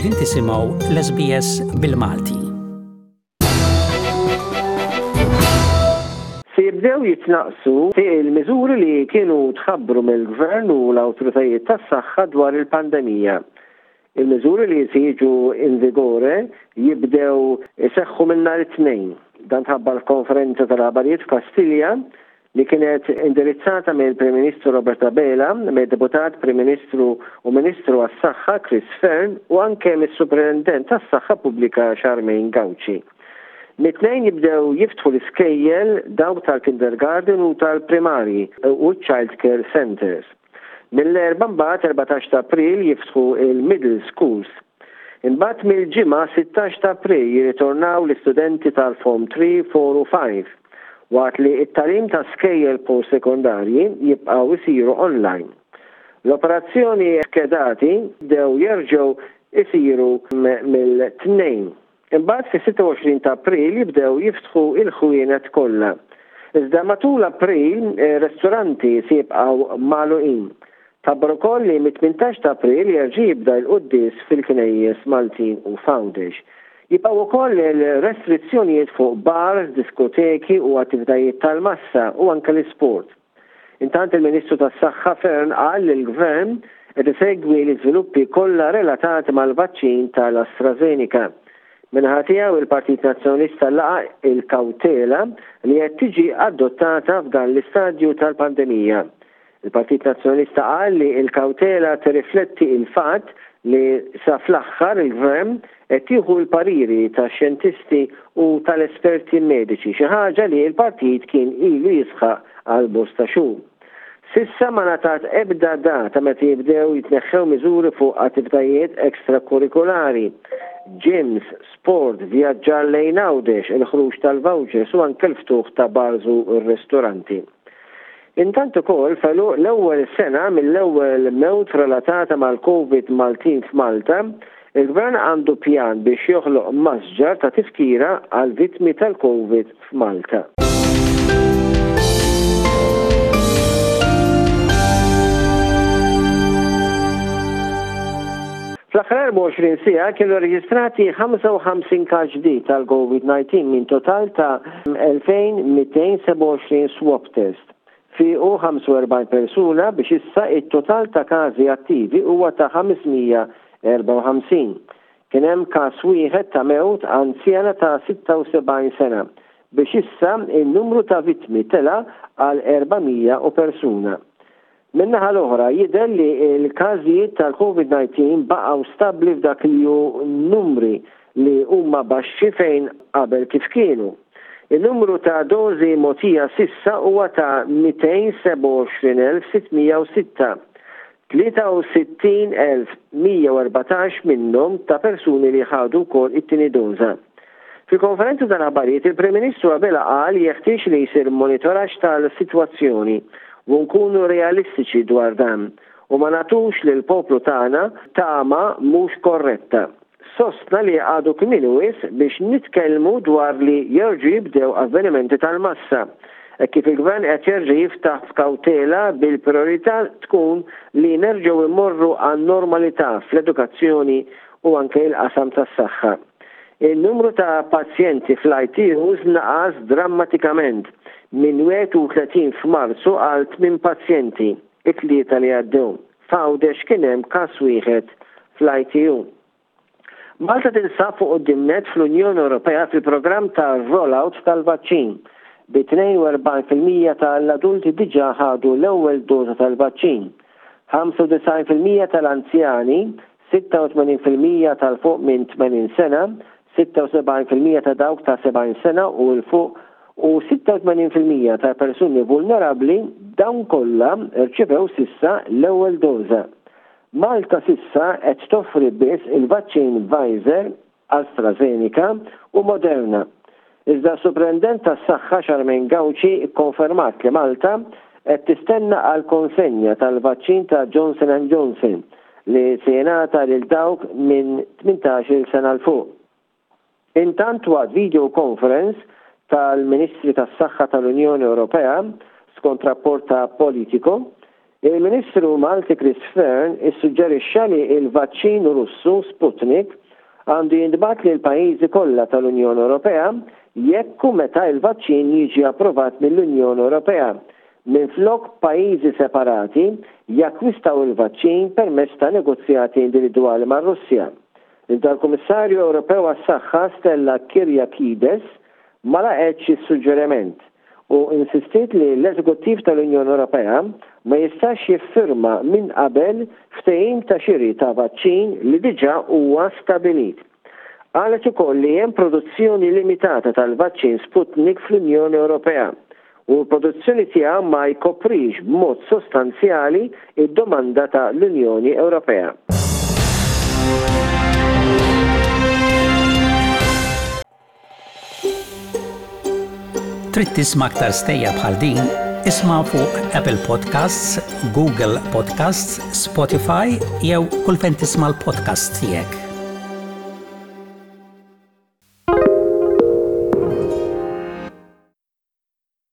Qegħdin tisimgħu l-SBS bil-Malti. Se jibdew jitnaqsu il-miżuri li kienu tħabbru mill-Gvern u l-awtoritajiet tas-saħħa dwar il-pandemija. Il-miżuri li se jiġu in vigore jibdew iseħħu minn nhar it-Tnejn. Dan tħabbar konferenza tal-Aħbarijiet f'Kastilja li kienet indirizzata mill Prim Ministru Roberta Bela, mill Deputat Prim Ministru u Ministru għas-Saħħa Chris Fearne u anke mis-Superintendent tas-Saħħa Pubblika Xarmain Gawxi. Mitnejn jibdew jiftħu l-iskejjel daw tal-kindergarten u tal-primari u child care centers. Mill-erba' mbagħad 14 ta' April jiftħu il-middle schools. Imbagħad mill-ġimgħa 16 ta' April jirritornaw l-istudenti tal-Form 3, 4 u 5. Waqt li it-talim ta' skejjel post-sekondarji jibqgħu isiru online. L-operazzjoni skedati dew jerġgħu isiru mill-2. Imbagħad fis-26 ta' April jibdew jiftħu il-ħwienet kollha. Iżda matul April ristoranti se jibqgħu magħluqin. Tabbar ukoll li mit-18 ta' April jerġa' jibda l-quddies fil-knejjes Maltin u Founders. Jibqgħu wkoll il-restrizzjonijiet fuq bar, diskoteki u attivitajiet tal-massa u anke l-isport. Intant il-Ministru tas-Saħħa Fearne qal li l-Gvern qed isegwi l-iżviluppi kollha relatati mal-vaċċin tal-AstraZeneca. Minħa tiegħu il-Partit Nazzjonalista laqa il-kawtela li qed tiġi adottata f'dan l-istadju tal-pandemija. Il-Partit Nazzjonalista qal li l-kawtela tirrifletti il-fatt li sa fl-aħħar il-Gvern qed jieħu l-pariri tax-xjentisti u tal-esperti mediċi, xi ħaġa li l-partit kien ilu jisħaq għal bosta xhur. Sissa ma ngħatat ebda data meta jibdew jitneħħew miżuri fuq attivitajiet ekstrakurikulari, gyms, sport, vjaġġar lejn għawdex, il-ħruġ tal-vawċers u anke l-ftuħ ta' bars u r-ristoranti. Intant ukoll feluq l-ewwel sena mill-ewwel mewt relatata mal-COVID Maltin f'Malta, il-Gvern għandu pjan biex joħloq mażġar ta' tifkira għal vittmi tal-COVID f'Malta. Fl-aħħar 24 siegħa kienu rreġistrati 55 każ ġdid tal-COVID-19 minn total ta' 2227 swab test. Fiqu 45 persuna biex issa it-total ta' każi attivi huwa ta' 554. Kien hemm każ wieħed ta' mewt anzjana ta' 76 sena biex issa n-numru ta' vittmi tela għal 400 persuna. Min-naħa l-oħra jidher li l-każijiet tal-COVID-19 baqgħu stabbli f'dak li hu numri li huma baxxi fejn qabel kif kienu. Il-numru ta' dożi mogħtija sissa huwa ta' 227,606. 63,114 minnhom ta' persuni li ħadu wkoll it-tieni doża. Fil-konferenza tal-aħbarijiet il-Prim Ministru Bela qal jeħtieġ li jsir monitoraġġ tal-sitwazzjoni u nkunu realistiċi dwar dan u ma nagħtux lil poplu tagħna tama mhux korretta. Sostna li għadu kmieni wis biex nitkellmu dwar li jerġgħu jibdew avvenimenti tal-massa. Kif il-Gvern qed jerġa' jiftaħ f'kawtela bil-priorità tkun li nerġgħu immorru għan-normalità fl-edukazzjoni u anke l-qasam tas-saħħa. Il-numru ta' pazjenti fl-ITUs naqas drammatikament minn 31 f'Marzu għal 8 pazjenti, it-tlieta li għaddew. F'Għawdex kien hemm każ wieħed fl-ITU. Malta tinsab fuq quddiem net fl-Unjoni Ewropea fil-programm ta' rollout tal-vaċċin. Bi 42% tal-adulti diġà ħadu l-ewwel doża tal-vaċċin, 95% tal-anzjani, 86% tal-fuq minn 80 sena, 76% ta' dawk ta' 70 sena u l-fuq u 86% ta' persuni vulnerabbli dawn kollha rċevew sissa l-ewwel doża. Malta sissa qed toffri biss il-vaċċin Pfizer, AstraZeneca u Moderna. Iżda s-Superintendent tas-Saħħa Xarmain Gawxi ikkonfermat li Malta qed tistenna għal konsenja tal-vaċċin ta' Johnson Johnson li se jingħata lil dawk minn 18 sena l fuq. Intant waqt video conference tal-Ministri tas-Saħħa tal-Unjoni Ewropea skont rapport ta' Politico, Il-Ministru Malti Chris Fearne issuġġerixxa li l-vaċċin Russu Sputnik għandu jintbagħat lil pajjiżi kollha tal-Unjoni Ewropea jekk u meta l-vaċċin jiġi approvat mill-Unjoni Ewropea. Minflok pajjiżi separati jakkwistaw il-vaċċin permezz ta' negozjati individwali mar-Russja. Iżda l-Kummissarju Ewropew għas-Saħħa Stella Kyriakides ma laqgħetx is-suġġeriment. U insistiet li l-Eżekuttiv tal-Unjoni Ewropea ma jistax jiffirma minn qabel ftehim ta' xiri ta' vaċċin li diġà huwa stabilit. Qalet ukoll li hemm produzzjoni limitata tal-vaċċin Sputnik fl-Unjoni Ewropea u l-produzzjoni tiegħu ma jkoprix b'mod sostanzjali id-domanda ta' l-Unjoni Ewropea. Trid tisma' aktar stejja bħal din, isma' fuq Apple Podcasts, Google Podcasts, Spotify jew kull fejn tisma' l-podcast tiegħek.